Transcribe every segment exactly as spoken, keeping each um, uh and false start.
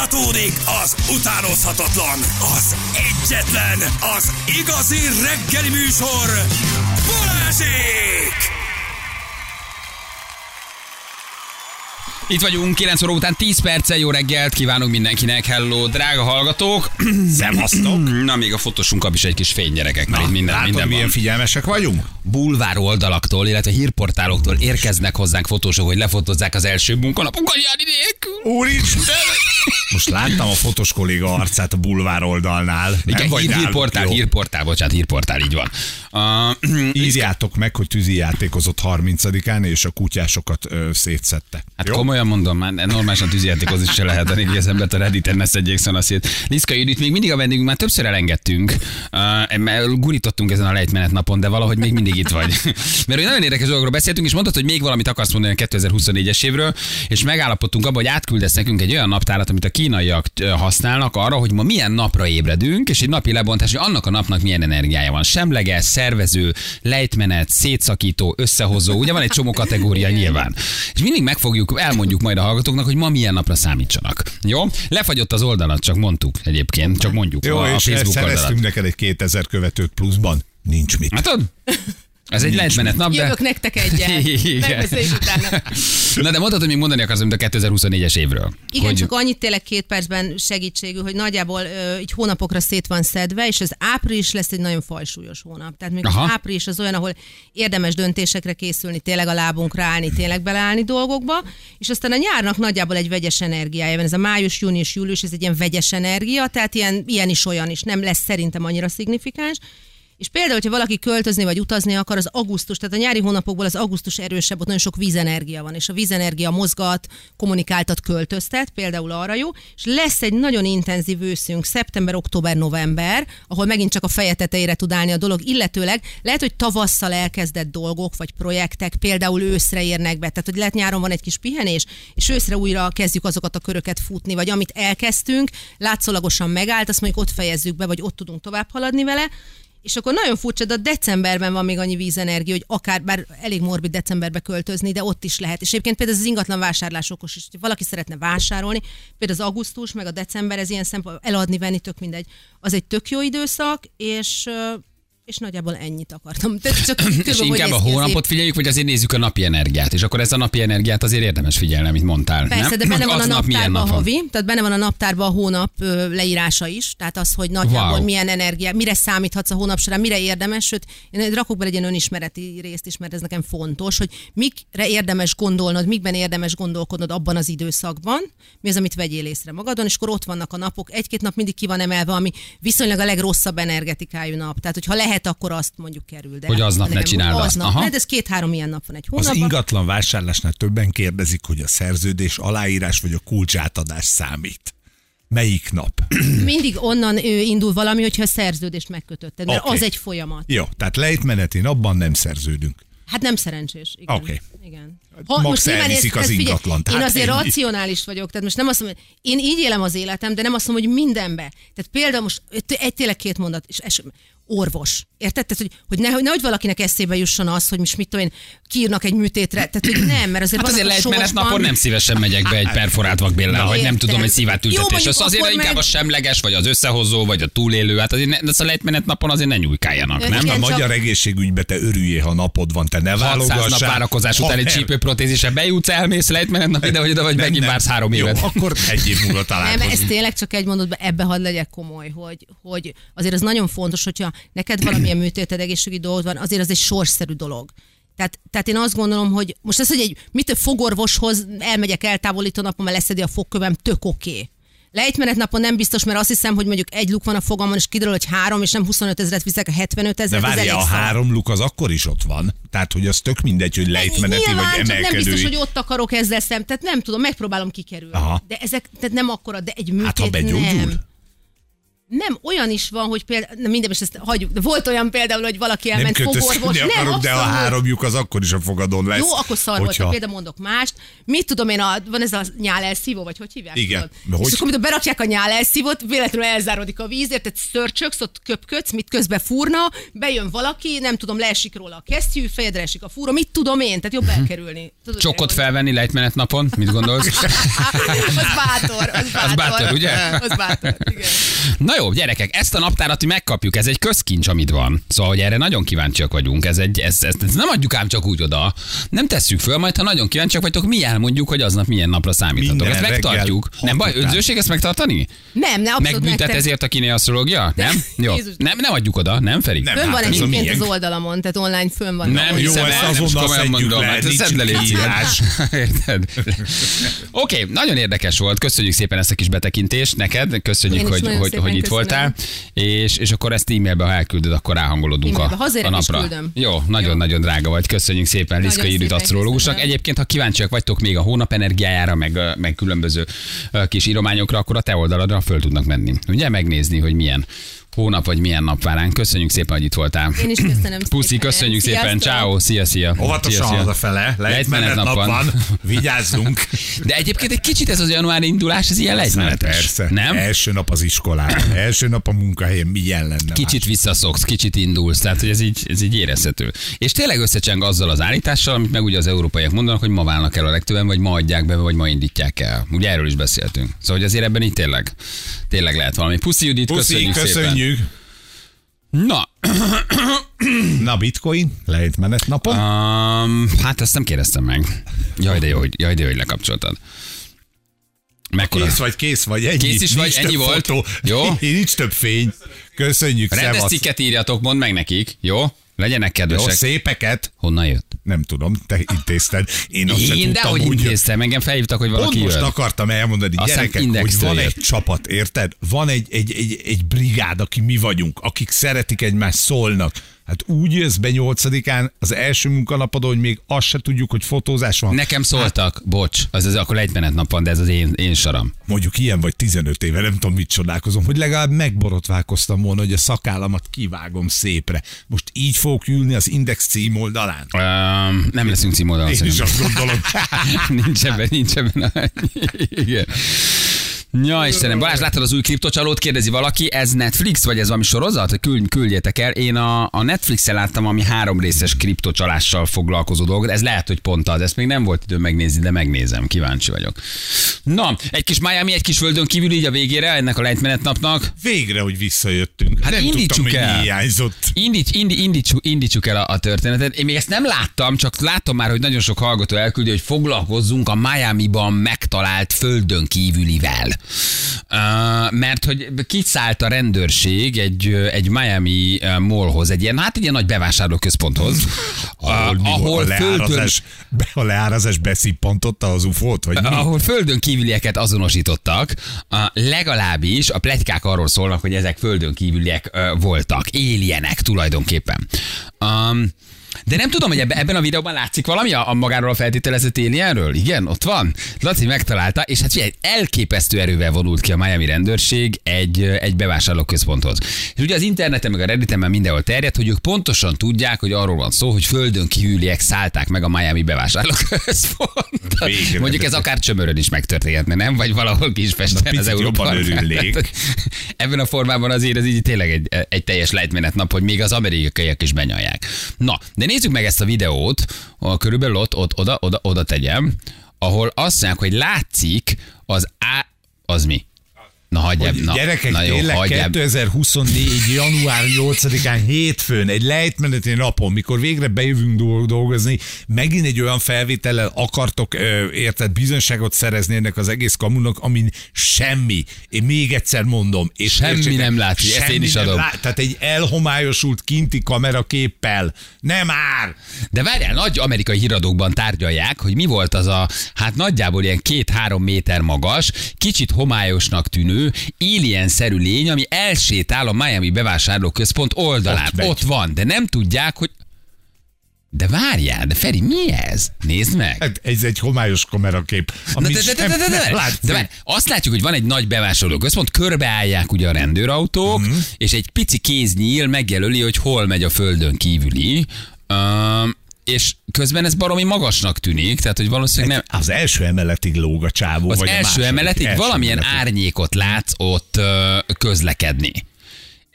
Folytatódik az utánozhatatlan, az egyetlen, az igazi reggeli műsor, Polánsék! Itt vagyunk, kilenc óra után tíz perccel, jó reggelt kívánunk mindenkinek, hello, drága hallgatók! Szevasztok! Na, még a fotósunk kap is egy kis fénygyerekek, mert itt minden, minden milyen figyelmesek vagyunk? Bulvár oldalaktól, illetve hírportáloktól érkeznek hozzánk fotósok, hogy lefotozzák az első munkanapokat járni nélkül. Úristen! Most láttam a fotós kolléga arcát a bulvár oldalnál. Igen, hír, hírportál, hírportál, bocsánat, hírportál, így van. Uh, Írjátok meg, hogy Tüzi játékozott harmincadikán, és a kutyásokat ö, szétszette. Hát jó? Komolyan mondom, már normálisan Tüzi játékozni se lehet, elég az embert a Redditen ne szedjék szana szét. Liszka Irit még mindig a vendégünk, már többször elengedtünk. Uh, gurítottunk ezen a lejtmenet napon, de valahogy még mindig itt vagy. Mert nagyon érdekes dolgokról beszéltünk, és mondtad, hogy még valamit akarsz mondani a kétezer-huszonnégyes évről, és megállapodtunk abban, hogy átküldesz nekünk egy olyan naptárat, amit a kínaiak használnak arra, hogy ma milyen napra ébredünk, és egy napi lebontás, hogy annak a napnak milyen energiája van. Semleges, szervező, lejtmenet, szétszakító, összehozó, ugye van egy csomó kategória nyilván. És mindig megfogjuk, elmondjuk majd a hallgatóknak, hogy ma milyen napra számítsanak. Jó? Lefagyott az oldalat, csak mondtuk egyébként, csak mondjuk. Jó, a, és a Facebook szereztünk neked egy kétezer követőt pluszban. Nincs mit. Hát ad? Ez egy lejtmenet nap, de... Jövök nektek egyen. Megbeszéljük utána. Na, de mondhatod, még mondani akarsz, mint a kétezer-huszonnégyes évről. Igen, hogy... csak annyit tényleg két percben segítségül, hogy nagyjából ö, így hónapokra szét van szedve, és az április lesz egy nagyon fajsúlyos hónap. Tehát még az április az olyan, ahol érdemes döntésekre készülni, tényleg a lábunkra állni, tényleg beleállni dolgokba, és aztán a nyárnak nagyjából egy vegyes energiája van. Ez a május, június, július, ez egy ilyen vegyes energia, tehát ilyen, ilyen is, olyan is. Nem lesz szerintem annyira szignifikáns. És például, hogyha valaki költözni vagy utazni akar, az augusztus, tehát a nyári hónapokból az augusztus erősebb, ott nagyon sok vízenergia van, és a vízenergia mozgat, kommunikáltat, költöztet, például arra jó, és lesz egy nagyon intenzív őszünk, szeptember, október, november, ahol megint csak a feje tetejére tud állni a dolog, illetőleg lehet, hogy tavasszal elkezdett dolgok, vagy projektek például őszre érnek be, tehát hogy lehet nyáron van egy kis pihenés, és őszre újra kezdjük azokat a köröket futni, vagy amit elkezdtünk, látszólagosan megállt, azt mondjuk ott fejezzük be, vagy ott tudunk tovább haladni vele. És akkor nagyon furcsa, de decemberben van még annyi vízenergia, hogy akár, bár elég morbid decemberbe költözni, de ott is lehet. És egyébként például az ingatlan vásárlásokos is, hogy valaki szeretne vásárolni, például az augusztus, meg a december, ez ilyen szempontból eladni, venni, tök mindegy. Az egy tök jó időszak, és... és nagyjából ennyit akartam. Csak és inkább a hónapot figyeljük, vagy azért nézzük a napi energiát, és akkor ez a napi energiát azért érdemes figyelni, amit mondtál. Persze, nem? De benne van a naptárban a havi, tehát benne van a naptárban a hónap leírása is, tehát az, hogy nagyjából wow. milyen energia, mire számíthatsz a hónap során, mire érdemes, sőt, én rakok bele egy ilyen önismereti részt is, mert ez nekem fontos, hogy mikre érdemes gondolnod, mikben érdemes gondolkodnod abban az időszakban, mi az, amit vegyél észre magadon, és akkor ott vannak a napok, egy-két nap mindig ki van emelve, ami viszonylag a legrosszabb energetikájú nap. Tehát, hogyha lehet, akkor azt mondjuk kerül. De hogy aznap ne csináld azt. Hát ez két-három ilyen nap van egy hónapban. Az ingatlan vásárlásnál többen kérdezik, hogy a szerződés, aláírás vagy a kulcsátadás számít. Melyik nap? Mindig onnan indul valami, hogyha a szerződést megkötötted, mert okay. az egy folyamat. Jó, tehát lejtmeneti napban nem szerződünk. Hát nem szerencsés. Igen. Okay. igen. Ha, most elviszik az ingatlant. Hát én azért ennyi. Racionális vagyok, tehát most nem azt mondom, én így élem az életem, de nem azt mondom, hogy mindenbe. Tehát például most egy tényleg két mondat, és es, orvos. Érted? Tehát, hogy, hogy nehogy ne, valakinek eszébe jusson az, hogy most mit tudom én, kiírnak egy műtétre, tehát hogy nem, mert azért hát azért lejtmenet napon nem szívesen megyek be egy perforált vakbéllel, vagy nem tudom, egy szívát ültetés. Az azért inkább a semleges, vagy az összehozó, vagy a túlélő, hát azért a lejtmenet napon azért ne nyújkáljanak, nem? A magyar egészségügybe te örüljél, ha napod van, te ne válogassál. hatszáz nap várakozás után egy csípőprotézise bejutsz, elmész lejtmenet nap ide, hogy oda vagy megint vársz három évet. Akkor egy év múlva találkozunk. Nem, ez tényleg csak egy mondatban, ebbe hadd legyek komoly, hogy hogy azért az nagyon fontos, hogyha neked valamilyen műtéted, egészségügyi dolgod van, azért az egy sorszerű dolog. Tehát, tehát én azt gondolom, hogy most ez, hogy egy mitől fogorvoshoz elmegyek eltávolító napon, mert leszedi a fogkövem, tök oké. Okay. Lejtmenet napon nem biztos, mert azt hiszem, hogy mondjuk egy luk van a fogamon, és kiderül, hogy három, és nem huszonöt ezret viszek, a hetvenöt ezret. De várja, a három luk az akkor is ott van. Tehát, hogy az tök mindegy, hogy lejtmeneti nyilván, vagy emelkedői. Nem biztos, hogy ott akarok ezzel szem. Tehát nem tudom, megpróbálom kikerülni. Aha. De ezek, tehát nem akkora, de egy műtét hát, ha begyógyul? Nem. Nem, olyan is van, hogy például, minden is ezt hagyjuk, de volt olyan például, hogy valaki elment fogorvos. Nem akarok, nem, de a háromjuk az akkor is a fogadón lesz. Jó, akkor szar hogyha... volt, például mondok mást. Mit tudom én, a, van ez a nyálelszívó, vagy hogy hívják? Igen. Hogy... És akkor, amikor berakják a nyálelszívót, véletlenül elzárodik a víz, érted, szörcsöksz, ott köpködsz, mit közbe fúrna, bejön valaki, nem tudom, leesik róla a kesztyű, fejedre esik a fúra, mit tudom én, tehát jobb elkerülni. Tudod, csokot felvenni lejtmenet napon, mit gondolsz? Az bátor, az bátor. Az bátor, ugye? Az bátor, igen. Na jó, gyerekek, ezt a naptárat megkapjuk, ez egy közkincs, amit van. Szóval, hogy erre nagyon kíváncsiak vagyunk, ez egy, ezt, ezt, ezt nem adjuk ám csak úgy oda. Nem tesszük föl, majd ha nagyon kíváncsiak vagytok, mi elmondjuk, hogy aznap milyen napra számíthatok. Ezt megtartjuk. Nem baj, önzőség ezt megtartani? Nem, ne abszolút. Megbüntet megtem. Ezért a kineasztrológia? Nem? Jó. Nem, nem adjuk oda, nem, Feri? Nem, fönn van hát, egyébként az oldalamon, tehát online fönn van. Nem, jó, ezt azonnal szedjük le, nincs leírás. Oké, nagyon érdekes volt, köszönjük szépen ezt a kis betekintést neked, köszönjük, hogy hogy itt köszönöm. Voltál, és, és akkor ezt e-mailbe, ha elküldöd, akkor ráhangolódunk a, a napra. Jó, nagyon-nagyon drága vagy, köszönjük szépen Liszka Irit asztrológusnak. Egyébként, ha kíváncsiak vagytok még a hónap energiájára, meg, meg különböző kis írományokra, akkor a te oldaladra föl tudnak menni. Ugye megnézni, hogy milyen hónap vagy milyen nap várán. Köszönjük szépen, hogy itt voltál. Én is köszönöm. Puszi, szépen. Köszönjük sziasztok. Szépen. Ciao, szia, szia. Óvatosan hazafele, lejtmenet nap van. van. Vigyázzunk. De egyébként egy kicsit ez az januári indulás, ez ilyen lejtmenetes. Persze, nem? Első nap az iskolában, első nap a munkahelyen, milyen lenne. Kicsit más. Visszaszoksz, kicsit indulsz, tehát hogy ez így, ez így érezhető. És tényleg összecseng azzal az állítással, amit meg ugye az európaiak mondanak, hogy ma válnak el a legtöbben, vagy ma adják be, vagy ma indítják el. Ugye erről is beszéltünk. Szóval hogy azért ebben így tényleg, tényleg lehet valami. Puszi, Judit, köszönjük szépen. Na. Na, bitcoin? Lejtmenet napon? Um, hát ezt nem kérdeztem meg. Jaj, de jó, hogy, jaj, de jó, hogy lekapcsoltad. Mekkora? Kész vagy, kész vagy, ennyi. Kész is vagy, ennyi volt. Fotó. Jó? Nincs több fény. Köszönjük. Rendes cikket írjatok, mondd meg nekik. Jó? Legyenek kedvesek. Jó, szépeket. Honnan jött? Nem tudom, te intézted. Én, Én de hogy intéztem, engem felhívtak, hogy valaki jön. Most akartam elmondani, gyerekek, hogy van egy csapat, érted? Van egy, egy, egy, egy brigád, aki mi vagyunk, akik szeretik egymást, szólnak. Hát úgy jössz be nyolcadikán az első munkanapodon, hogy még azt se tudjuk, hogy fotózás van. Nekem szóltak, hát, bocs, az, az akkor lejtmenet nap van, de ez az én, én saram. Mondjuk ilyen vagy tizenöt éve, nem tudom, mit csodálkozom, hogy legalább megborotválkoztam volna, hogy a szakállamat kivágom szépre. Most így fogok ülni az Index címoldalán. Um, nem leszünk címoldalán. Én is azt gondolom. nincs ebben, nincs ebben. Igen. Ja, Istenem, Balázs, láttad az új kriptocsalót? Kérdezi valaki, ez Netflix, vagy ez valami sorozat? Küld, küldjétek el. Én a, a Netflixen láttam, ami három részes kriptocsalással foglalkozó dolgot. Ez lehet, hogy pont az. Ezt még nem volt idő megnézni, de megnézem. Kíváncsi vagyok. Na, egy kis Miami, egy kis földön kívül, így a végére ennek a lejtmenetnapnak. Végre, hogy visszajöttünk. Hát nem indítsuk tudtam, el. Hogy mi hiányzott. Indíts, indi, indítsuk, indítsuk el a, a történetet. Én még ezt nem láttam, csak látom már, hogy nagyon sok hallgató elküldi, hogy foglalkozzunk a Miamiban megtalált földön kívülivel. Uh, mert hogy kiszállt a rendőrség egy, egy Miami mallhoz, egy ilyen, hát egy ilyen nagy bevásárlóközponthoz, ahol, uh, ahol a, leárazás, földön, a leárazás beszippantotta az ufót, vagy mi? Ahol földön kívülieket azonosítottak, uh, legalábbis a pletykák arról szólnak, hogy ezek földön kívüliek uh, voltak, éljenek tulajdonképpen. Um, De nem tudom, hogy ebben a videóban látszik valami a magáról a feltételezett alienről? Igen, ott van. Laci megtalálta, és hát figyelj, elképesztő erővel vonult ki a Miami rendőrség egy, egy bevásárlóközponthoz. És ugye az interneten, meg a Redditen már mindenhol terjed, hogy ők pontosan tudják, hogy arról van szó, hogy földön kívüliek szállták meg a Miami bevásárlóközpontot. Végre. Mondjuk ez akár Csömörön is megtörténhetne, nem? Vagy valahol Kispesten az Európában. Ebben a formában azért ez így tényleg egy, egy teljes lejtmenetnap, hogy még az amerikaiak is benyalják. Na, de nézzük meg ezt a videót, körülbelül ott, ott oda, oda, oda tegyem, ahol azt mondják, hogy látszik az á... az mi? Na hagyjam, na, gyerekek, na jó, tényleg hagyjam. kétezer-huszonnégy. január nyolcadikán hétfőn, egy lejtmeneti napon, mikor végre bejövünk dolgozni, megint egy olyan felvétellel akartok, érted, bizonyságot szerezni ennek az egész kamunak, amin semmi, én még egyszer mondom. És semmi értsétek, nem látszik, ezt én is adom. Lát, tehát egy elhomályosult kinti kameraképpel. Nem már! De várjál, nagy amerikai híradókban tárgyalják, hogy mi volt az a, hát nagyjából ilyen két-három méter magas, kicsit homályosnak tűnő, alien-szerű lény, ami elsétál a Miami bevásárlóközpont oldalán. Ott, ott van, de nem tudják, hogy De várjál, de Feri, mi ez? Nézd meg! Hát ez egy homályos kamerakép, amit de, de, de, de, de, de, látszik. De várj, azt látjuk, hogy van egy nagy bevásárlóközpont, körbeállják ugye a rendőrautók, mm. és egy pici kéznyíl megjelöli, hogy hol megy a földön kívüli. Um, és közben ez baromi magasnak tűnik, tehát hogy valószínűleg nem... Az első emeletig lóg a csávó, az vagy első emeletig első valamilyen emeletig. Árnyékot látsz ott közlekedni.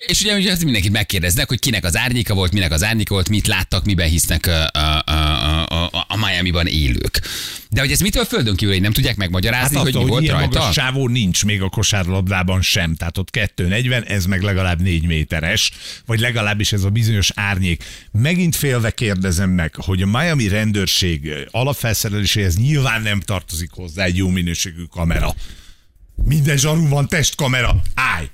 És ugye ezt mindenkit megkérdeznek, hogy kinek az árnyéka volt, minek az árnyéka volt, mit láttak, miben hisznek a, a, a, a, a Miami-ban élők. De hogy ez mitől földön kívül, nem tudják megmagyarázni, hát hogy attól, mi volt rajta? Hát magas sávó nincs még a kosárlabdában sem, tehát ott kettő negyven, ez meg legalább négy méteres, vagy legalábbis ez a bizonyos árnyék. Megint félve kérdezem meg, hogy a Miami rendőrség alapfelszereléséhez nyilván nem tartozik hozzá egy jó minőségű kamera. Minden zsarú van testkamera, állj!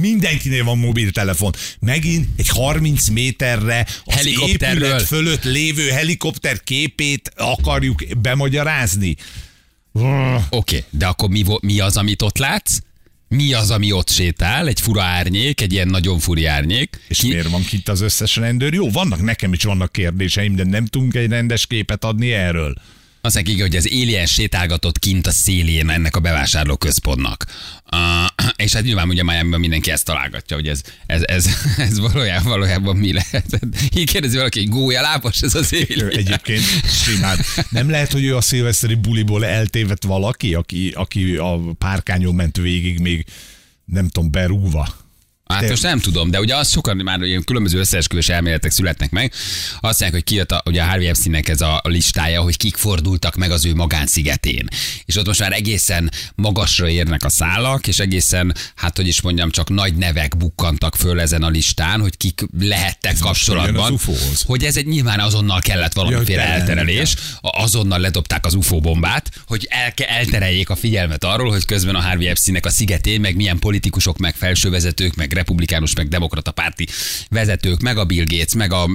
Mindenkinél van mobiltelefon. Megint egy harminc méterre az épület fölött lévő helikopter képét akarjuk bemagyarázni. Oké, okay, de akkor mi, mi az, amit ott látsz? Mi az, ami ott sétál? Egy fura árnyék, egy ilyen nagyon furi árnyék. És Ki... miért van itt az összes rendőr? Jó, vannak, nekem is vannak kérdéseim, de nem tudunk egy rendes képet adni erről. Aztán kívül, hogy az alien sétálgatott kint a szélén ennek a bevásárlóközpontnak. Uh, és hát nyilván ugye Miamiban mindenki ezt találgatja, hogy ez, ez, ez, ez valójában, valójában mi lehet. Így kérdezi valaki, hogy gólyalábas ez az alien. Egyébként simán. Nem lehet, hogy ő a szilveszteri buliból eltévedt valaki, aki, aki a párkányon ment végig még, nem tudom, berúgva? Hát de... most nem tudom, de ugye azt sokan már ilyen különböző összeesküvés elméletek születnek meg. Azt mondják, hogy kijött a, ugye a Harvey Epsteinnek ez a listája, hogy kik fordultak meg az ő magánszigetén. És ott most már egészen magasra érnek a szálak, és egészen, hát hogy is mondjam, csak nagy nevek bukkantak föl ezen a listán, hogy kik lehettek ez kapcsolatban. Hogy ez egy nyilván azonnal kellett valamiféle ja, elterelés, azonnal ledobták az u f o bombát, hogy el- eltereljék a figyelmet arról, hogy közben a Harvey Epsteinnek a szigetén, meg milyen politikusok, meg felsővezetők, meg republikánus, meg demokrata párti vezetők, meg a Bill Gates, meg a,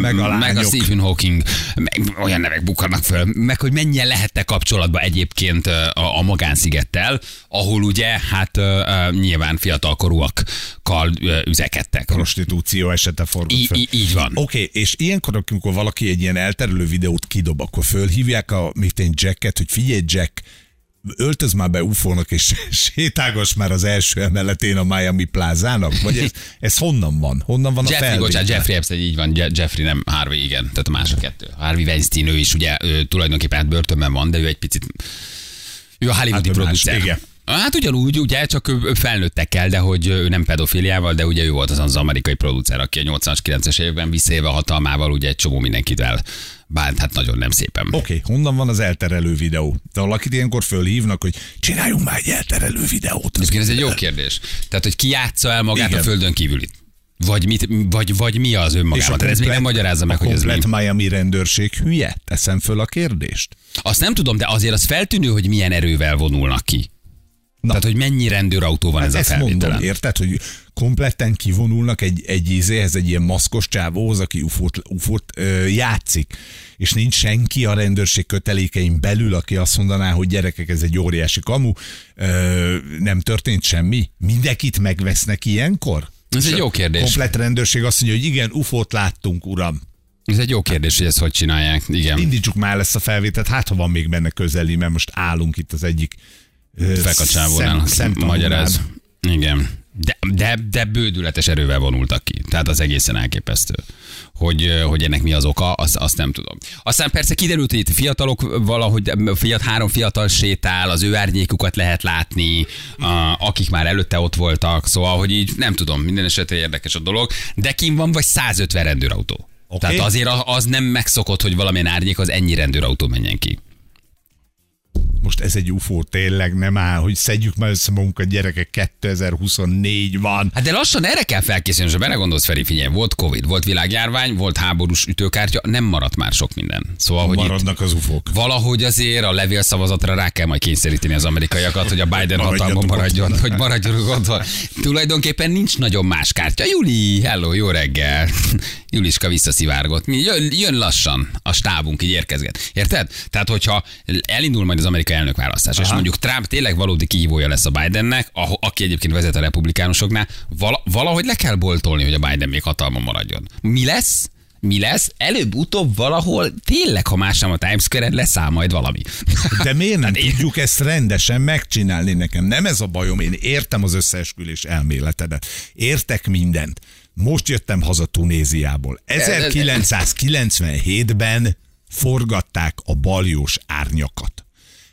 meg a, meg a Stephen Hawking, meg olyan nevek bukkannak föl, meg hogy mennyien lehettek kapcsolatba egyébként a, a magánszigettel, ahol ugye hát nyilván fiatalkorúakkal üzekedtek. Prostitúció esete fordult föl. Í- így van. Oké, okay, és ilyenkor, amikor valaki egy ilyen elterülő videót kidob, akkor fölhívják a mitén Jacket, hogy figyelj Jack, öltöz már be u f o-nak, és sétálgass már az első emeletén a Miami plázának? Vagy ez, ez honnan van? Honnan van Jeffrey, a felvétel? Bocsánat, Jeffrey Epstein, így van, Jeffrey nem, Harvey, igen, tehát a másik kettő. Harvey Weinstein, ő is ugye ő tulajdonképpen hát börtönben van, de ő egy picit, ő a hollywoodi hát producer. Hát ugyanúgy, ugye, csak felnőttekkel, de hogy ő nem pedofiliával, de ugye ő volt az az amerikai producer, aki a nyolcvanas, kilencvenes években visszaélve a hatalmával ugye egy csomó mindenkit el bánt, hát nagyon nem szépen. Oké, okay, honnan van az elterelő videó? De valakit ilyenkor fölhívnak, hogy csináljunk már egy elterelő videót. Ez, ez egy jó kérdés. Tehát, hogy ki játsza el magát igen. a földön kívüli? Vagy, mit, vagy, vagy mi az önmagában? Tehát ez még nem magyarázza meg, hogy ez mi. A komplet Miami rendőrség hülye? Teszem föl a kérdést? Azt nem tudom, de azért az feltűnő, hogy milyen erővel vonulnak ki. Na. Tehát, hogy mennyi rendőrautó van hát ez a felvételen. Ezt mondom, érted, hogy kompletten kivonulnak egy, egy izéhez, egy ilyen maszkos csávóhoz, aki ufót, ufót ö, játszik, és nincs senki a rendőrség kötelékein belül, aki azt mondaná, hogy gyerekek, ez egy óriási kamu, ö, nem történt semmi. Mindenkit megvesznek ilyenkor? Ez és egy jó kérdés. Komplett rendőrség azt mondja, hogy igen, ufót láttunk, uram. Ez egy jó kérdés, hogy ezt hogy csinálják. Igen. Indítsuk már lesz a felvételt, hát ha van még benne közeli, mert most állunk itt az egyik fekacsávolnál, magyaráz. Igen. De, de, de bődületes erővel vonultak ki. Tehát az egészen elképesztő. Hogy, hogy ennek mi az oka, azt, azt nem tudom. Aztán persze kiderült, hogy itt fiatalok valahogy, fiat, három fiatal sétál, az ő árnyékukat lehet látni, akik már előtte ott voltak, szóval, hogy így nem tudom, minden esetre érdekes a dolog. De kim van, vagy százötven rendőrautó. Okay. Tehát azért az nem megszokott, hogy valamilyen árnyék az ennyi rendőrautó menjen ki. Most ez egy u f o tényleg nem áll, hogy szedjük már össze magunkat, gyerekek, kétezer-huszonnégy van. Hát de lassan erre kell felkészülni, és ha belegondolsz, Feri, figyelj, volt Covid, volt világjárvány, volt háborús ütőkártya, nem maradt már sok minden. Szóval, hogy maradnak az u f o-k. Valahogy azért a levélszavazatra rá kell majd kényszeríteni az amerikaiakat, hogy a Biden hatalmon maradjon, hogy maradjon otthon. Tulajdonképpen nincs nagyon más kártya. Juli, hello, jó reggel. Juliska visszaszivárgott. Jön, jön lassan, a stábunk így érkezget. Érted? Tehát, hogyha elindul majd az amerikai elnökválasztás, aha, és mondjuk Trump tényleg valódi kihívója lesz a Bidennek, a, aki egyébként vezet a republikánusoknál, vala, valahogy le kell boltolni, hogy a Biden még hatalmon maradjon. Mi lesz? mi lesz, előbb-utóbb valahol tényleg, ha más nem a Times Square-en leszáll majd valami. De miért nem tudjuk ezt rendesen megcsinálni nekem? Nem ez a bajom, én értem az összeesküvés elméletedet. Értek mindent. Most jöttem haza Tunéziából. ezerkilencszázkilencvenhétben forgatták a Baljós árnyakat.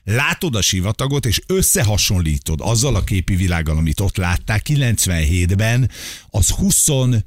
Látod a sivatagot, és összehasonlítod azzal a képi világgal, amit ott látták kilencvenhétben, az huszonhat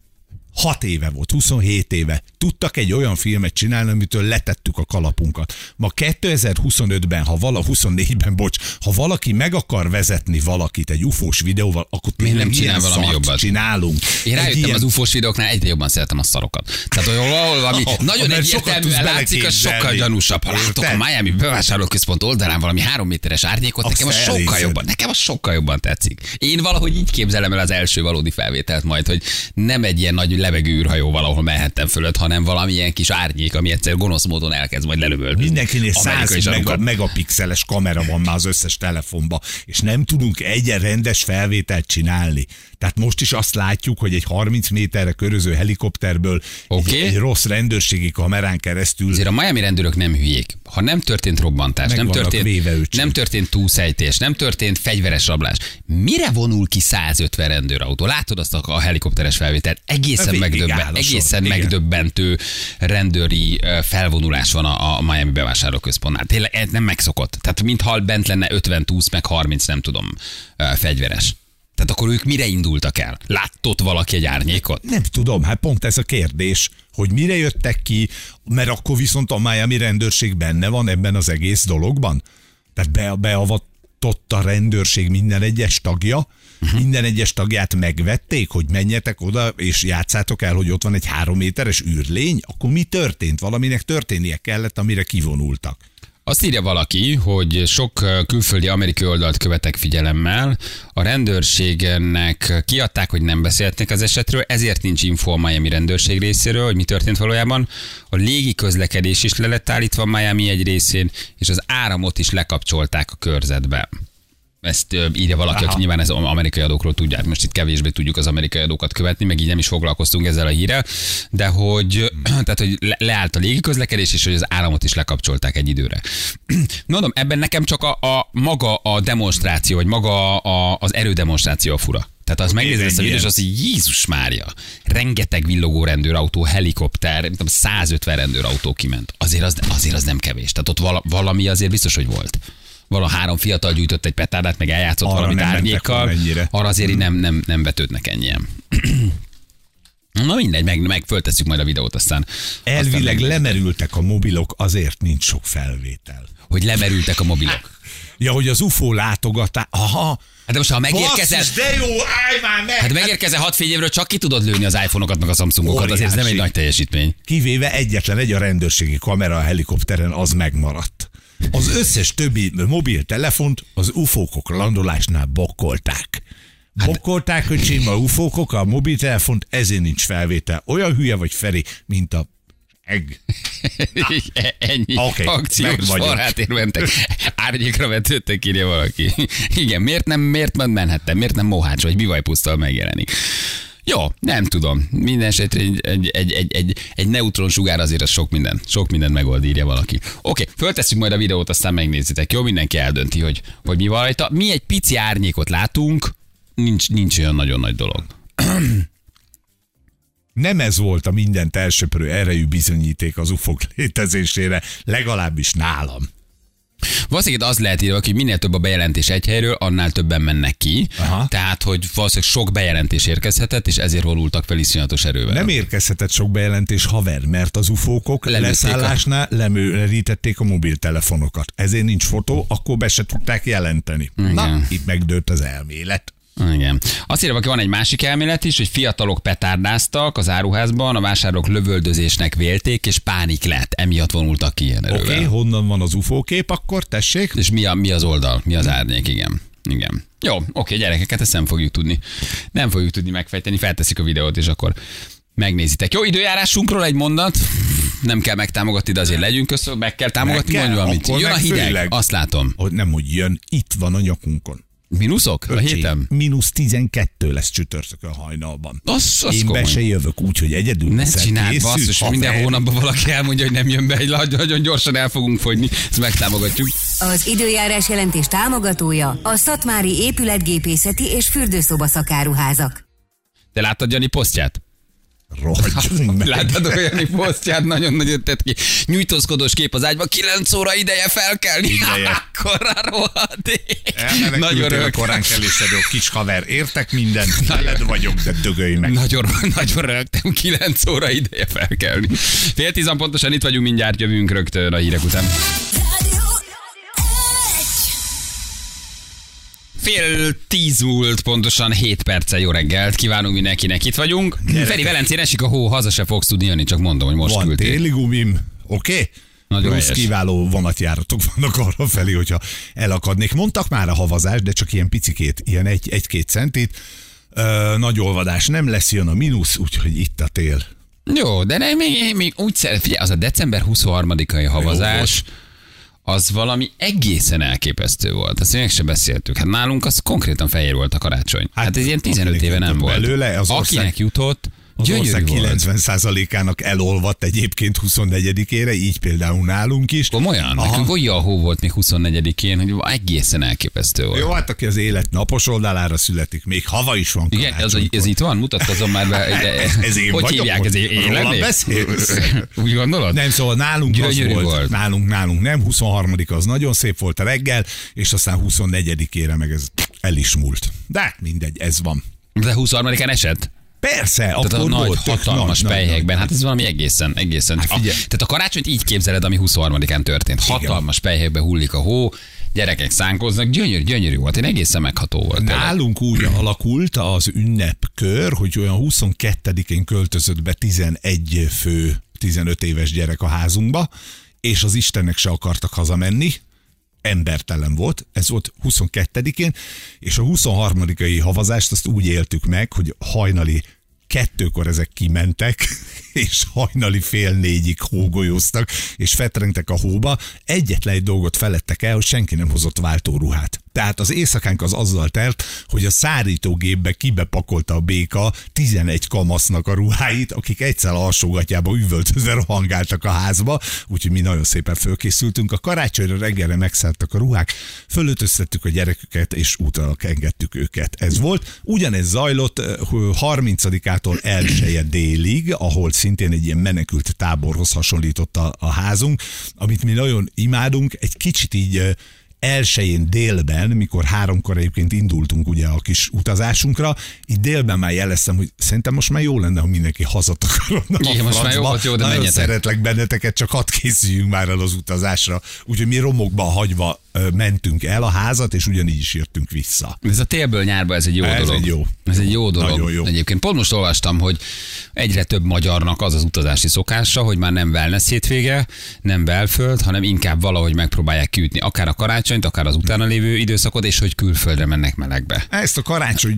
éve volt, huszonhét éve. Tudtak egy olyan filmet csinálni, amitől letettük a kalapunkat. Ma kétezer-huszonötben, ha vala, huszonnégyben, bocs, ha valaki meg akar vezetni valakit egy ufós videóval, akkor mi nem csinál valami jobbat. Csinálunk. Én rájöttem ilyen... az ufós videóknál egyre jobban szeretem a szarokat. Tehát ahol valami oh, nagyon egyértelműen látszik, az sokkal gyanúsabb. Ha látok a Miami bevásárlóközpont oldalán valami három méteres árnyékot, nekem az sokkal jobban, nekem az sokkal jobban tetszik. Én valahogy így képzelem el az első valódi felvételt majd, hogy nem egy ilyen nagy levegő űrhajó valahol mehettem fölött, hanem valamilyen kis árnyék, ami egyszer gonosz módon elkezd majd lelövölni. Mindenkinél száz mega, megapixeles kamera van már az összes telefonban, és nem tudunk egy rendes felvételt csinálni. Tehát most is azt látjuk, hogy egy harminc méterre köröző helikopterből okay. egy, egy rossz rendőrségi kamerán keresztül... Azért a Miami rendőrök nem hülyék. Ha nem történt robbantás, nem történt, nem történt túlszejtés, nem történt fegyveres rablás, mire vonul ki százötven rendőrautó? Látod azt a, a helikopteres felvételt? Egészen, megdöbben, egészen megdöbbentő rendőri felvonulás van a, a Miami bevásárlóközpontnál. Tényleg nem megszokott. Tehát mintha bent lenne ötven-húsz meg harminc, nem tudom, fegyveres. Tehát akkor ők mire indultak el? Láttott valaki egy árnyékot? Nem tudom, hát pont ez a kérdés, hogy mire jöttek ki, mert akkor viszont a Miami rendőrség benne van ebben az egész dologban. Tehát be, beavatott a rendőrség minden egyes tagja, uh-huh. minden egyes tagját megvették, hogy menjetek oda és játszátok el, hogy ott van egy három méteres űrlény, akkor mi történt? Valaminek történnie kellett, amire kivonultak. Azt írja valaki, hogy sok külföldi amerikai oldalt követek figyelemmel, a rendőrségnek kiadták, hogy nem beszélhetnek az esetről, ezért nincs info a Miami rendőrség részéről, hogy mi történt valójában. A légi közlekedés is le lett állítva Miami egy részén, és az áramot is lekapcsolták a körzetbe. Ezt írja valaki, aki nyilván ez amerikai adókról tudják. Most itt kevésbé tudjuk az amerikai adókat követni, meg így nem is foglalkoztunk ezzel a hírrel, de hogy, tehát, hogy le, leállt a légiközlekedés, és hogy az áramot is lekapcsolták egy időre. Mondom, ebben nekem csak a, a maga a demonstráció, vagy maga a, az erődemonstráció a fura. Tehát az megnézed ezt a videós, az, hogy Jézus Mária, rengeteg villogó rendőrautó, helikopter, nem tudom, százötven rendőrautó kiment. Azért az, azért az nem kevés. Tehát ott vala, valami azért biztos, hogy volt. Valahárom három fiatal gyűjtött egy petárdát, meg eljátszott arra valamit árnyékkal. Arra azért nem, nem, nem vetődnek ennyien. Na mindegy, meg, meg föltesszük majd a videót, aztán... Elvileg aztán lemerültek a mobilok, azért nincs sok felvétel. Hogy lemerültek a mobilok. Ja, hogy az ufó látogatá... Aha! Hát de most, ha megérkezel... Basszus, de jó, állj már meg! Hát megérkezel hat fény évről, csak ki tudod lőni az iPhone-okat, meg a Samsungokat, azért ez nem egy nagy teljesítmény. Kivéve egyetlen egy a rendőrségi kamera a helikopteren, az megmaradt. Az összes többi mobiltelefont az ufókok landolásnál bokkolták. Bokkolták, hogy csíma ufókok, a mobiltelefont, ezért nincs felvétel. Olyan hülye vagy, Feri, mint a egg. Ennyi okay, akciós forrátért mentek. Árnyékra vetődtek, írja valaki. Igen, miért nem, miért nem menhettem? Miért nem Mohács vagy Bivajpusztal megjelenik? Jó, nem tudom. Mindenesetre egy, egy, egy, egy, egy, egy neutronsugár azért az sok minden. Sok mindent megold, írja valaki. Oké, föltesszük majd a videót, aztán megnézitek. Jó, mindenki eldönti, hogy, hogy mi van rajta. Mi egy pici árnyékot látunk, nincs, nincs olyan nagyon nagy dolog. Nem ez volt a mindent elsöprő erejű bizonyíték az ufók létezésére, legalábbis nálam. Valószínűleg az lehet írva, hogy minél több a bejelentés egy helyről, annál többen mennek ki. Aha. Tehát, hogy valószínűleg sok bejelentés érkezhetett, és ezért vonultak fel iszonyatos erővel. Nem érkezhetett sok bejelentés, haver, mert az ufókok leszállásnál a... lemőrítették a mobiltelefonokat. Ezért nincs fotó, akkor be se tudták jelenteni. Igen. Na, itt megdőlt az elmélet. Igen. Azt írva, hogy van egy másik elmélet is, hogy fiatalok petárdáztak az áruházban, a vásárlók lövöldözésnek vélték, és pánik lett. Emiatt vonultak ki ilyen erővel. Oké, okay, honnan van az ufó kép akkor, tessék? És mi, a, mi az oldal, mi az árnyék, igen. Igen. Jó, oké, okay, gyerekeket, ezt nem fogjuk tudni. Nem fogjuk tudni megfejteni, felteszik a videót, és akkor megnézitek. Jó, időjárásunkról egy mondat. Nem kell megtámogatni, de azért legyünk köszön, meg kell támogatni, mondjuk valamit. Jön a hideg, főleg, azt látom. Hogy nem, hogy jön, itt van a nyakunkon. Minuszok? Öcsi, a héten? Mínusz tizenkettő lesz csütörtökön hajnalban. Az, az Én komoly. Be se jövök úgy, hogy egyedül. Ne csináld, basszus, haver. Minden hónapban valaki elmondja, hogy nem jön be, hogy nagyon gyorsan el fogunk fogyni. Ezt megtámogatjuk. Az időjárás jelentés támogatója a Szatmári Épületgépészeti és Fürdőszoba szakáruházak. Te láttad Jani posztját? Rohadjunk meg. Láttad olyan posztját, nagyon nagyon tett ki. Nyújtózkodós kép az ágyban, kilenc óra ideje felkelni. Ideje. Korán rohadék. Nagyon röhögtem. Korán kelészedők, kis haver, értek mindent, veled vagyok, de dögölj meg. Nagyon, nagyon röhögtem, kilenc óra ideje felkelni. Fél tízan pontosan itt vagyunk, mindjárt jövünk rögtön a hírek után. Fél tíz múlt, pontosan hét perccel jó reggelt. Kívánunk mindenkinek, itt vagyunk. Gyerekek. Feri, Velencén esik a hó, haza se fogsz tudni jönni, csak mondom, hogy most küldtél. Van téli gumim, oké? Okay. Nagyon helyes. Kiváló vonatjáratok vannak arra felé, hogyha elakadnék. Mondtak már a havazás, de csak ilyen picikét, ilyen egy, egy-két centit. Ö, nagy olvadás nem lesz, jön a mínusz, úgyhogy itt a tél. Jó, de nem, még, még úgy szeret, figyelj, az a december huszonharmadikai havazás... Jó, az valami egészen elképesztő volt. Azt még se beszéltük. Hát nálunk az konkrétan fehér volt a karácsony. Hát, hát ez ilyen tizenöt éve nem volt. Előle, az ország, akinek jutott, az ország kilencven százalékának elolvadt egyébként huszonnegyedikére, így például nálunk is. Komolyan? Nekünk olyan hó volt még huszonnegyedikén, hogy egészen elképesztő volt. Jó, hát aki az élet napos oldalára születik, még hava is van karácsonykor. Igen, az, ez itt van? Mutatkozom már be. ez, ez én hogy vagyok, hívják, ez én lennék? Úgy gondolod? Nem, szóval nálunk az volt, volt. Nálunk, nálunk nem. huszonharmadika az nagyon szép volt a reggel, és aztán huszonnegyedikére meg ez el is múlt. De mindegy, ez van. De huszonharmadikán esett? Persze, tehát akkor a nagy, volt, hatalmas nagy, pelyhekben. Nagy, hát ez valami egészen, egészen. Hát, a, tehát a karácsonyt így képzeled, ami huszonharmadikán történt. Hatalmas pelyhekben hullik a hó, gyerekek szánkoznak, gyönyörű, gyönyörű volt. Én egészen megható volt. Nálunk tőle. Úgy alakult az ünnepkör, hogy olyan huszonkettedikén költözött be tizenegy fő, tizenöt éves gyerek a házunkba, és az Istennek se akartak hazamenni. Embertelen volt, ez volt huszonkettedikén, és a huszonharmadikai havazást azt úgy éltük meg, hogy hajnali kettőkor ezek kimentek, és hajnali fél négyig hógolyóztak, és fetrengtek a hóba. Egyetlen egy dolgot feledtek el, hogy senki nem hozott váltóruhát. Tehát az éjszakánk az azzal telt, hogy a szárítógépbe kibepakolta a béka tizenegy kamasznak a ruháit, akik egyszer alsógatjába üvöltözve rohangáltak a házba, úgyhogy mi nagyon szépen fölkészültünk. A karácsonyra reggelre megszálltak a ruhák, fölöltöztettük a gyereküket, és útra engedtük őket. Ez volt. Ugyanez zajlott harmincadikától elsője délig, ahol szintén egy ilyen menekült táborhoz hasonlított a, a házunk, amit mi nagyon imádunk, egy kicsit így elsőjén délben, mikor háromkor egyébként indultunk ugye a kis utazásunkra, így délben már jeleztem, hogy szerintem most már jó lenne, ha mindenki hazatakarodna a francba. Most már jó, jó, de menjetek. Szeretlek benneteket, csak hadd készüljünk már el az utazásra. Úgyhogy mi romokban hagyva mentünk el a házat, és ugyanígy is jöttünk vissza. Ez a télből nyárba ez egy jó ez dolog. Egy jó. Ez egy jó dolog. Jó. Egyébként pont most olvastam, hogy egyre több magyarnak az az utazási szokása, hogy már nem wellness hétvége, nem belföld, hanem inkább valahogy megpróbálják kiütni akár a karácsonyt, akár az utána lévő időszakot, és hogy külföldre mennek melegbe. Ezt a karácsonyi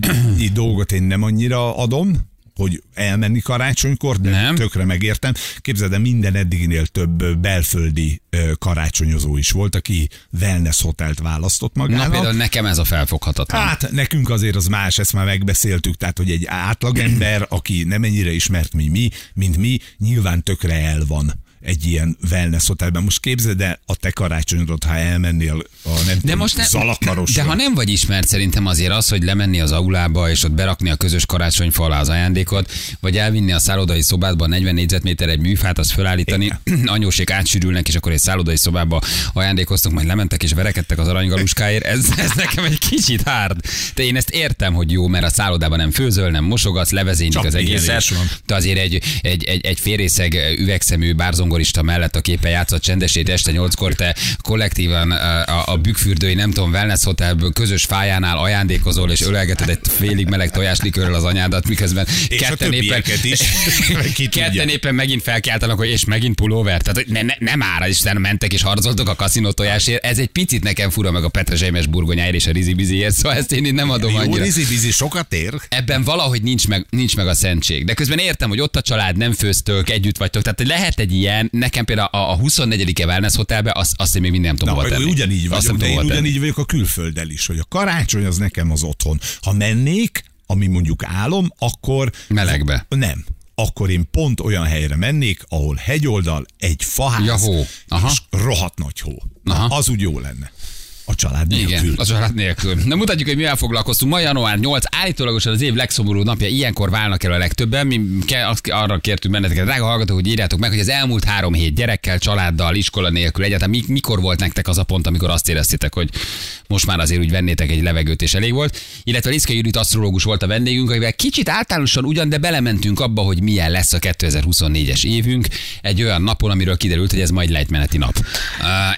dolgot én nem annyira adom, hogy elmenni karácsonykor, de nem. Tökre megértem. Képzeld el, minden eddiginél több belföldi karácsonyozó is volt, aki wellness hotelt választott magának. Na például nekem ez a felfoghatatlan. Hát nekünk azért az más, ezt már megbeszéltük, tehát hogy egy átlagember, aki nem ennyire ismert mi, mi, mint mi, nyilván tökre el van egy ilyen wellness hotelben. Most képzeld el a te karácsonyodot, ha elmennél a nem de tudom, most ne, Zalakarosra. De ha nem vagy ismert, szerintem azért az, hogy lemenni az aulába, és ott berakni a közös karácsonyfa alá az ajándékot, vagy elvinni a szállodai szobádba negyven négyzetméter egy műfát, azt felállítani, anyósék átsűrülnek, és akkor egy szállodai szobába ajándékoztunk, majd lementek, és verekedtek az aranygaluskáért. Ez, ez nekem egy kicsit hard. De én ezt értem, hogy jó, mert a szállodában nem főzöl, nem mosogatsz, levezénylik az egészet. De azért egy, egy, egy, egy félrészeg üvegszemű bárzongó mellett a képen játszott csendesét este nyolckor, te kollektívan a, a bükkfürdői, nem tudom, wellness hotelből közös fájánál ajándékozol, és ölelgeted egy félig meleg tojáslikőrrel az anyádat, miközben és ketten, éppen, is, ketten éppen megint felkiáltanak, hogy és megint pulóver. Tehát ne, ne, nem ára, és utána mentek és harcoltok a kaszinó tojásért. Ez egy picit nekem fura, meg a petrezselymes burgonyáért és a rizibiziért, szóval ezt én nem adom annyira. Jó, rizibizi sokat ér. Ebben valahogy nincs meg, nincs meg a szentség. De közben értem, hogy ott a család, nem főztök, együtt vagytok. Tehát lehet egy ilyen, nem, nekem például a, a huszonnegyedike Wellness Hotelbe azt, azt én még mindig nem tudom hova tenni. Ugyanígy vagyok, de én ugyanígy vagyok a külfölddel is, hogy a karácsony az nekem az otthon. Ha mennék, ami mondjuk álom, akkor... Melegbe. Nem. Akkor én pont olyan helyre mennék, ahol hegyoldal, egy faház, ja, hó. Aha. És rohadt nagy hó. Na, az úgy jó lenne. A család nélkül. Igen, a család nélkül. Na mutatjuk, hogy mivel foglalkoztunk. Ma január nyolcadika, állítólagosan az év legszomorúbb napja, ilyenkor válnak el a legtöbben. Mi arra kértünk benneteket, drága hallgatók, hogy írjátok meg, hogy az elmúlt három hét gyerekkel, családdal, iskola nélkül egyáltalán mikor volt nektek az a pont, amikor azt éreztétek, hogy most már azért úgy vennétek egy levegőt és elég volt. Illetve Liszka Irit asztrológus volt a vendégünk, akivel kicsit általánosan ugyan, de belementünk abba, hogy milyen lesz a kétezer-huszonnégyes évünk egy olyan napon, amiről kiderült, hogy ez majd lejtmeneti nap. Uh,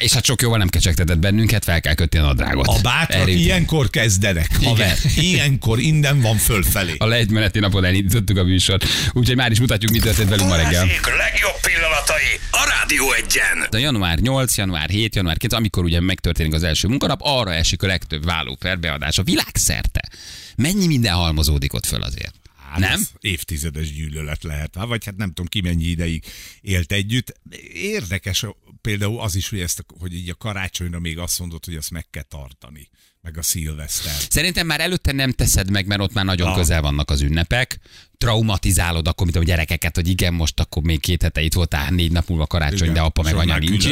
és hát sok jóval nem kecsegtetett bennünket, fel kell kötni a nadrágot. A bátrak Erőt. ilyenkor kezdenek, haver. Ilyenkor innen van fölfelé. A lejtmeneti napon elindítottuk a műsort, úgyhogy már is mutatjuk, mi történt velünk ma reggel. Legjobb pillanatai a Rádió Egyen. A január nyolcadika, január hetedike, január kilencedike, amikor ugye megtörténik az első munkanap, arra esik a legtöbb váló per beadása világszerte. Mennyi minden halmozódik ott föl azért? Hát nem? Évtizedes gyűlölet lehet. Hát, vagy hát nem tudom ki mennyi ideig élt együtt. Érdekes például az is, hogy, ezt, hogy így a karácsonyra még azt mondod, hogy azt meg kell tartani. Meg a szilveszter. Szerintem már előtte nem teszed meg, mert ott már nagyon ah. közel vannak az ünnepek. Traumatizálod akkor, mint a gyerekeket, hogy igen, most akkor még két hete itt voltál, négy nap múlva karácsony, igen, de apa meg anya nincs.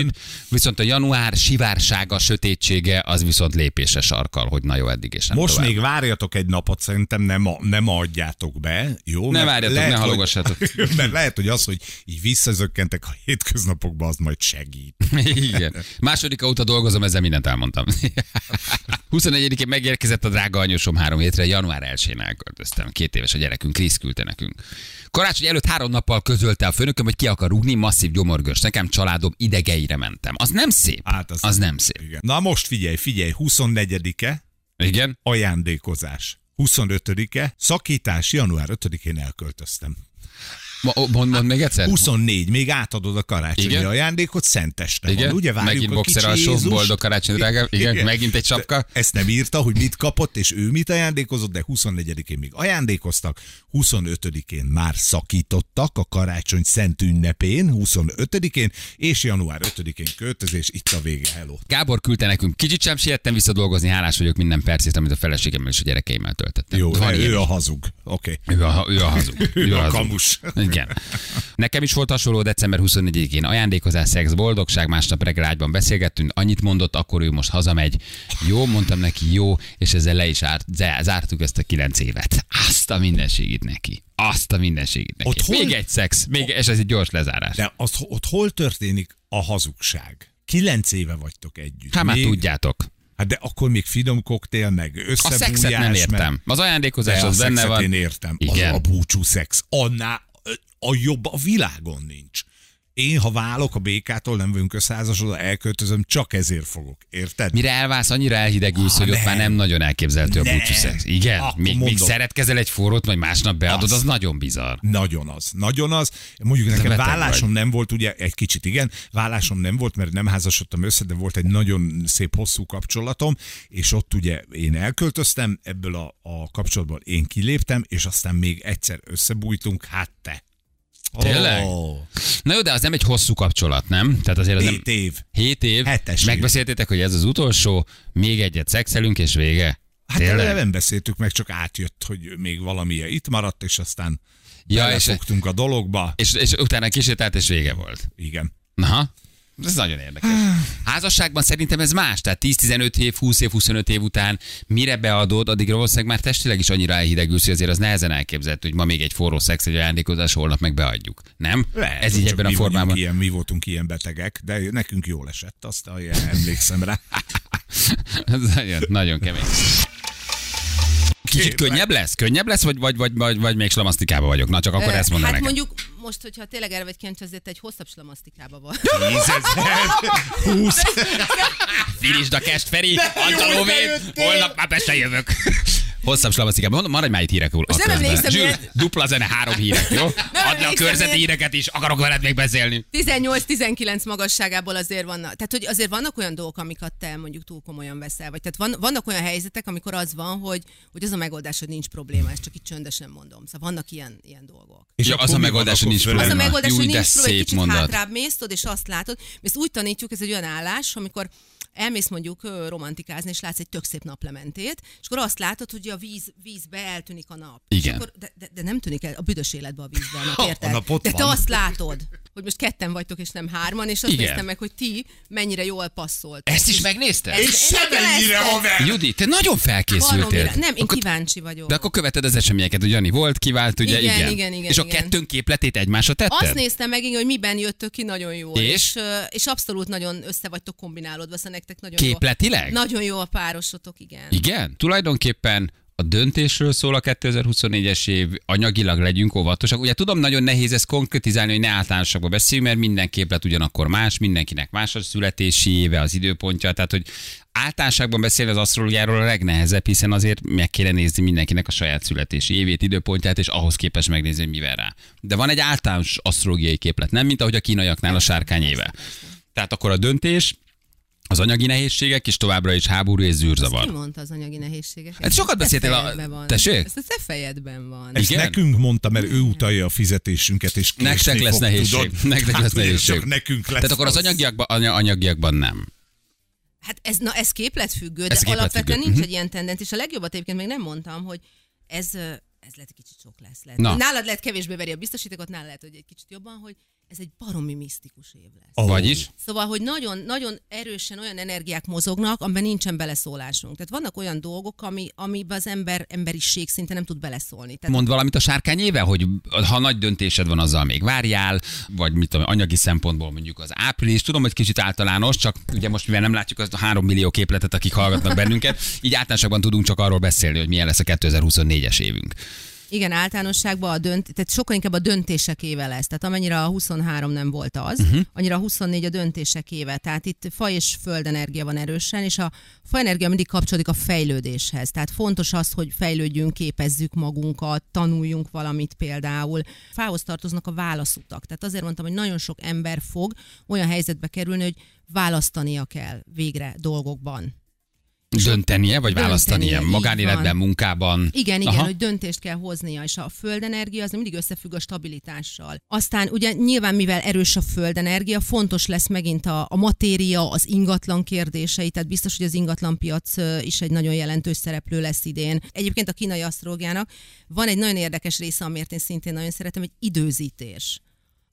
Viszont a január sivársága, sötétsége, az viszont lépésre sarkal, hogy na jó, eddig és nem most tovább. Még várjatok egy napot, szerintem nem, nem adjátok be. Jó? Ne várjatok, lehet, ne halogassatok. Hogy, mert lehet, hogy az, hogy így visszazökkentek a hétköznapokban, az majd segít. Igen. Másodika óta dolgozom, ezzel mindent elmondtam. huszonegyedikén megérkezett a drága anyósom három hétre, január elsején elköltöztem. Két éves a gyerekünk, Krisz küldte nekünk. Karácsony előtt három nappal közölte a főnököm, hogy ki akar rúgni, masszív gyomorgörcs. Nekem családom idegeire mentem. Az nem szép. Hát az, az nem szép. Igen. Na most figyelj, figyelj, huszonnegyedike. Igen. Ajándékozás. huszonötödike. Szakítás, január ötödikén elköltöztem. Mond, mond még egyszer? huszonnégy, még átadod a karácsonyi igen? ajándékot, szenteste van, ugye? Várjuk megint a boxer alsó, boldog karácsony, drágám. Igen, igen, megint egy sapka. Ezt nem írta, hogy mit kapott, és ő mit ajándékozott, de huszonnégyedikén még ajándékoztak, huszonötödikén már szakítottak a karácsony szent ünnepén, huszonötödikén, és január ötödikén költözés, itt a vége, hello. Gábor küldte nekünk, kicsit sem siettem visszadolgozni, hálás vagyok minden percét, amit a feleségemmel és a gyerekeimmel töltöttem. Jó, van, ő a hazug, oké. Okay. Ő, ő a hazug. Ő a kamus. Igen. Nekem is volt hasonló december huszonnégyedikén. Ajándékozás, szex, boldogság, másnap reggel ágyban beszélgettünk, annyit mondott, akkor ő most hazamegy. Jó, mondtam neki, jó, és ezzel le is árt, zártuk ezt a kilenc évet. Azt a mindenségét neki. Azt a mindenségét neki. Ott még hol... egy szex, még, és ez egy gyors lezárás. De azt, ott hol történik a hazugság? Kilenc éve vagytok együtt. Hát már még... tudjátok. Hát de akkor még finom koktél, meg összebújás. A szexet nem értem. Meg... Az ajándékozás de az a benne van. Én értem. Igen. Az a búcsú szex. Annál a jobb a világon nincs. Én, ha válok a békától, nem vagyunk összeházasodva, elköltözöm, csak ezért fogok. Érted? Mire elválsz, annyira elhidegülsz, ah, hogy nem. Ott már nem nagyon elképzelhető a búcsúszex. Igen? Még, még szeretkezel egy forrót, majd másnap beadod, az, az nagyon bizarr. Nagyon az. Nagyon az. Mondjuk ez nekem vállásom vagy. Nem volt, ugye, egy kicsit igen, vállásom nem volt, mert nem házasodtam össze, de volt egy nagyon szép hosszú kapcsolatom, és ott ugye én elköltöztem, ebből a, a kapcsolatból én kiléptem, és aztán még egyszer összebújtunk, hát te. Tényleg? Oh. Na jó, de az nem egy hosszú kapcsolat, nem? Tehát azért az hét nem... év. Hét év. Hetes megbeszéltétek, év. Hogy ez az utolsó, még egyet szexelünk és vége. Hát tényleg? Nem beszéltük meg, csak átjött, hogy még valami itt maradt, és aztán ja, belefogtunk a dologba. És, és utána kisétált, és vége volt. Igen. Aha. Ez nagyon érdekes. Házasságban szerintem ez más, tehát tíz-tizenöt év, húsz év, huszonöt év után mire beadod, addigra valószínűleg már testileg is annyira elhidegülsz, hogy azért az nehezen elképzelhető, hogy ma még egy forró szex, egy ajándékozás, holnap meg beadjuk. Nem? Lehet, ez így ebben a formában. Ilyen, mi voltunk ilyen betegek, de nekünk jól esett, azt emlékszem rá. Ez nagyon, nagyon kemény. Kicsit könnyebb lesz? Könnyebb lesz, vagy, vagy, vagy, vagy, vagy még slamasztikában vagyok? Na, csak akkor ezt mondom hát neked. Mondjuk most, hogyha tényleg erre vagy kíváncsi, azért egy hosszabb slamasztikában van. húsz Finisd a kest, Feri! Antalóvét! Holnap már be se jövök! Hosszabb slamasztikában. Maradj már itt hírekül. Most nem emlékszem, milyen... Dupla zene, három hírek, jó? Adj a körzeti híreket is, akarok veled még beszélni. tizennyolc-tizenkilenc magasságából azért vannak. Tehát, hogy azért vannak olyan dolgok, amiket te mondjuk túl komolyan veszel. Vagy tehát van, vannak olyan helyzetek, amikor az van, hogy, hogy az a megoldás, hogy nincs probléma, ezt csak itt csöndesen mondom. Szóval vannak ilyen, ilyen dolgok. És ja, az a megoldás, hogy nincs probléma. Az a megoldás, hogy nincs probléma. Kicsit hátrább mész, és azt látod. Ezt úgy tanítjuk, ez egy olyan állás, amikor elmész mondjuk romantikázni, és látsz egy tök szép naplementét, és akkor azt látod, hogy a víz, vízbe eltűnik a nap. Igen. És akkor, de, de, de nem tűnik el a büdös életbe a vízbe a nap, érted? A de te van. Azt látod, hogy most ketten vagytok, és nem hárman, és azt igen. Néztem meg, hogy ti mennyire jól passzolt. Ezt is megnézted? És semennyire, haver! Judit, te nagyon felkészültél. Nem, én akkor, kíváncsi vagyok. De akkor követed az eseményeket, hogy Jani volt, kivált, ugye? Igen, igen, igen. igen és igen. A kettőnk képletét egymásra tetted? Azt néztem meg, hogy miben jöttök ki nagyon jól. És? És, és abszolút nagyon össze vagytok kombinálódva, szóval nektek nagyon képletileg? Jó. Nagyon jó a párosotok, igen. Igen? Tulajdonképpen a döntésről szól a kétezer-huszonnégyes év, anyagilag legyünk óvatosak. Ugye tudom, nagyon nehéz ezt konkretizálni, hogy ne általánosakba beszéljünk, mert minden képlet ugyanakkor más, mindenkinek más a születési éve, az időpontja, tehát hogy általánosságban beszélni az asztrológiáról a legnehezebb, hiszen azért meg kéne nézni mindenkinek a saját születési évét, időpontját, és ahhoz képest megnézni, hogy mivel rá. De van egy általános asztrológiai képlet, nem mint ahogy a kínaiaknál a sárkány éve. Tehát akkor a döntés, az anyagi nehézségek is továbbra is háború és zűrzavar. Ki mondta az anyagi nehézségeket? Hát sokat beszéltél a... Tessék? Ez a te fejedben van. Ezt igen? Nekünk mondta, mert ő utalja a fizetésünket, és késni nektek lesz fog, nehézség. Tudod? Nektek lesz nehézség. Csak nekünk lesz. Tehát akkor az anyagiakban, anya, anyagiakban nem. Hát ez, na, ez képletfüggő, de képlet alapvetően függő. Nincs uh-huh. egy ilyen tendencia. És a legjobbat egyébként még nem mondtam, hogy ez... ez lehet, kicsit sok lesz. Lehet. Nálad lehet kevésbé veri a biztosítékot, nálad lehet, hogy egy kicsit jobban, hogy ez egy baromi misztikus év lesz. Oh. Vagyis? Szóval, hogy nagyon, nagyon erősen olyan energiák mozognak, amiben nincsen beleszólásunk. Tehát vannak olyan dolgok, ami, amiben az ember emberiség szinte nem tud beleszólni. Tehát... Mond valamit a sárkány éve, hogy ha nagy döntésed van, azzal még várjál, vagy mit tudom, anyagi szempontból mondjuk az április. Tudom, hogy kicsit általános, csak ugye most mivel nem látjuk azt a három millió képletet, akik hallgatnak bennünket, így általánosságban tudunk csak arról beszélni, hogy milyen lesz a kétezer-huszonnégyes évünk. Igen, általánosságban a dönt, tehát sokkal inkább a döntések éve lesz. Tehát amennyire a huszonhárom nem volt az, uh-huh. annyira a huszonnégy a döntések éve. Tehát itt fa és földenergia van erősen, és a faenergia mindig kapcsolódik a fejlődéshez. Tehát fontos az, hogy fejlődjünk, képezzük magunkat, tanuljunk valamit például. Fához tartoznak a válaszutak. Tehát azért mondtam, hogy nagyon sok ember fog olyan helyzetbe kerülni, hogy választania kell végre dolgokban. Döntenie, vagy döntenie, választania magánéletben, munkában. Igen, igen, aha. Hogy döntést kell hoznia, és a földenergia az mindig összefügg a stabilitással. Aztán ugye nyilván mivel erős a földenergia, fontos lesz megint a, a matéria, az ingatlan kérdései, tehát biztos, hogy az ingatlanpiac is egy nagyon jelentős szereplő lesz idén. Egyébként a kínai asztrológiának van egy nagyon érdekes része, amiért én szintén nagyon szeretem, egy időzítés.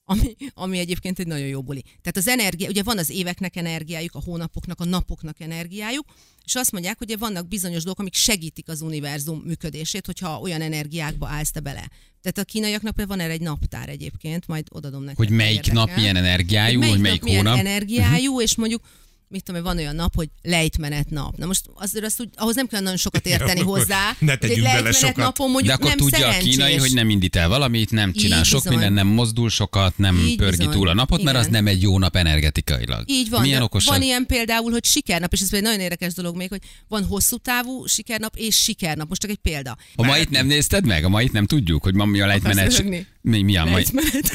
Ami, ami egyébként egy nagyon jó buli. Tehát az energia, ugye van az éveknek energiájuk, a hónapoknak, a napoknak energiájuk, és azt mondják, hogy vannak bizonyos dolgok, amik segítik az univerzum működését, hogyha olyan energiákba állsz te bele. Tehát a kínaiaknak például van erre egy naptár egyébként, majd odadom neked. Hogy melyik érdekel. Nap milyen energiájú, melyik vagy melyik nap hónap. Milyen energiájú, és mondjuk mit tudom, van olyan nap, hogy lejtmenet nap. Na most azért azt úgy, ahhoz nem kell nagyon sokat érteni hozzá. Ne tegyünk bele sokat. De akkor nem tudja szerencsés. A kínai, hogy nem indít el valamit, nem csinál így sok minden, nem mozdul sokat, nem így pörgi bizony. Túl a napot, igen. Mert az nem egy jó nap energetikailag. Így van. Milyen okosan? Van ilyen például, hogy sikernap, és ez egy nagyon érdekes dolog még, hogy van hosszú távú sikernap és sikernap. Most csak egy példa. A mait nem nézted meg? A mait nem tudjuk, hogy ma mi a lejtmenet. Mi, mi a lejtmenet? Majd...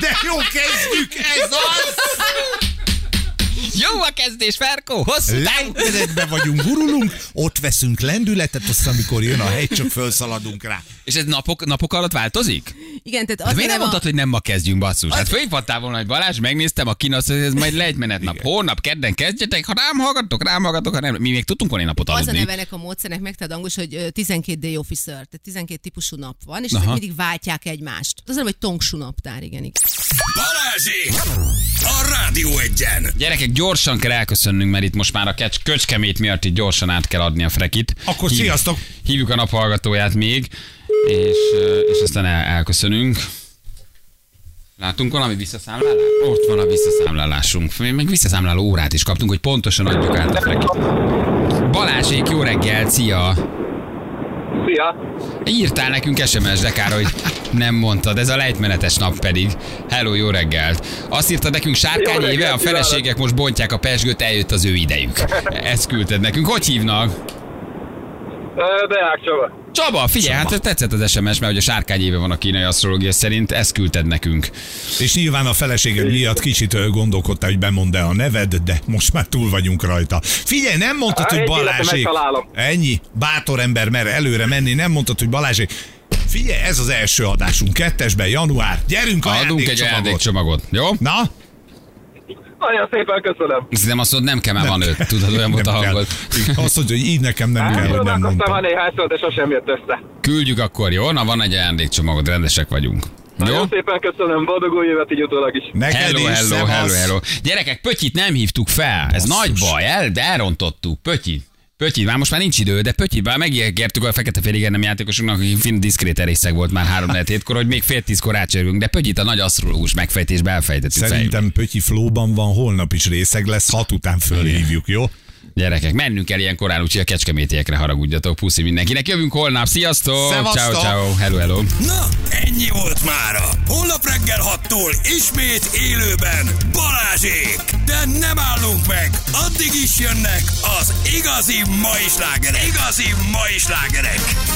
De jó, kezdjük, ez az! Jó a kezdés, Ferkó, hosszú távú. Vagyunk, gurulunk, ott veszünk lendületet, azt amikor jön a hegy, csak felszaladunk rá. És ez napok, napok alatt változik? Igen, tehát azért miért nem mondtad, a... hogy nem ma kezdjünk, basszus? Az... Hát fölhívhattál volna, hogy Balázs, megnéztem a kínasz, ez majd lejtmenet nap. Holnap, kedden kezdjetek, ha rám hallgattok, rám hallgattok, ha nem. Mi még tudtunk volna napot aludni. Az a nevenek a módszernek, megtad angol, hogy tizenkét day officer, tehát tizenkét típusú nap van, és ezek mindig váltják egymást. Az nem, hogy tongsú naptár, igen. Balázsi! A Rádió Egyen! Gyerekek, gyorsan kell elköszönnünk, mert itt most már a kecs, Kecskemét miatt itt gyorsan át kell adni a frekit. Akkor Hív, sziasztok! Hívjuk a naphallgatóját még, és, és aztán el, elköszönünk. Látunk valami visszaszámlálást? Ott van a visszaszámlálásunk. Meg visszaszámláló órát is kaptunk, hogy pontosan adjuk át a frekit. Balázsék, jó reggel, szia! Szia! Írtál nekünk es em es-re, Kára, hogy nem mondtad, ez a lejtmenetes nap pedig. Hello, jó reggelt! Azt írtad nekünk, sárkány éve, a feleségek most bontják a pezsgőt, eljött az ő idejük. Ezt küldted nekünk. Hogy hívnak? Deák Csaba. Csaba, figyelj, Csaba. Hát tetszett az es em es, mert ugye sárkányéve van a kínai asztrológia szerint, ezt küldted nekünk. És nyilván a feleséged miatt kicsit gondolkodtál, hogy bemond-e a neved, de most már túl vagyunk rajta. Figyelj, nem mondtad, Há, hogy Balázsék. Ennyi, bátor ember mer előre menni, nem mondtad, hogy Balázsék. Figyelj, ez az első adásunk, kettesben, január. Gyerünk, adunk egy ajándékcsomagot. Jó? Na? Nagyon szépen köszönöm. Szerintem azt mondod, nem kell, már van öt. Tudod, olyan volt a hangod. Azt mondja, hogy így nekem nem kell, hogy nem mondtam. Már néhány szólt, és az sem jött össze. Küldjük akkor, jó? Na, van egy ajándékcsomagod, rendesek vagyunk. Nagyon szépen köszönöm, boldog új évet így utólag is. Hello, hello, hello, hello. Gyerekek, Pötyit nem hívtuk fel. Ez nagy baj, el, de elrontottuk. Pötyit. Pötyi, már most már nincs idő, de Pötyi, már megígértük a Fekete Férigernem játékosunknak, aki fin diszkrét erészeg volt már három-négy hétkor, hogy még fél tízkor átcsörgünk, de Pötyit a nagy asztrológus megfejtésbe elfejtettük. Szerintem Pötyi flóban van, holnap is részeg lesz, hat után fölhívjuk, jó? Gyerekek, mennünk kell ilyen korán, úgyhogy a kecskemétiekre haragudjatok, puszi mindenkinek. Jövünk holnap, sziasztok! Ciao, ciao, hello, hello! Na, ennyi volt mára. Holnap reggel hattól ismét élőben Balázsék, de nem állunk meg, addig is jönnek az igazi mai slágerek. Igazi mai slágerek.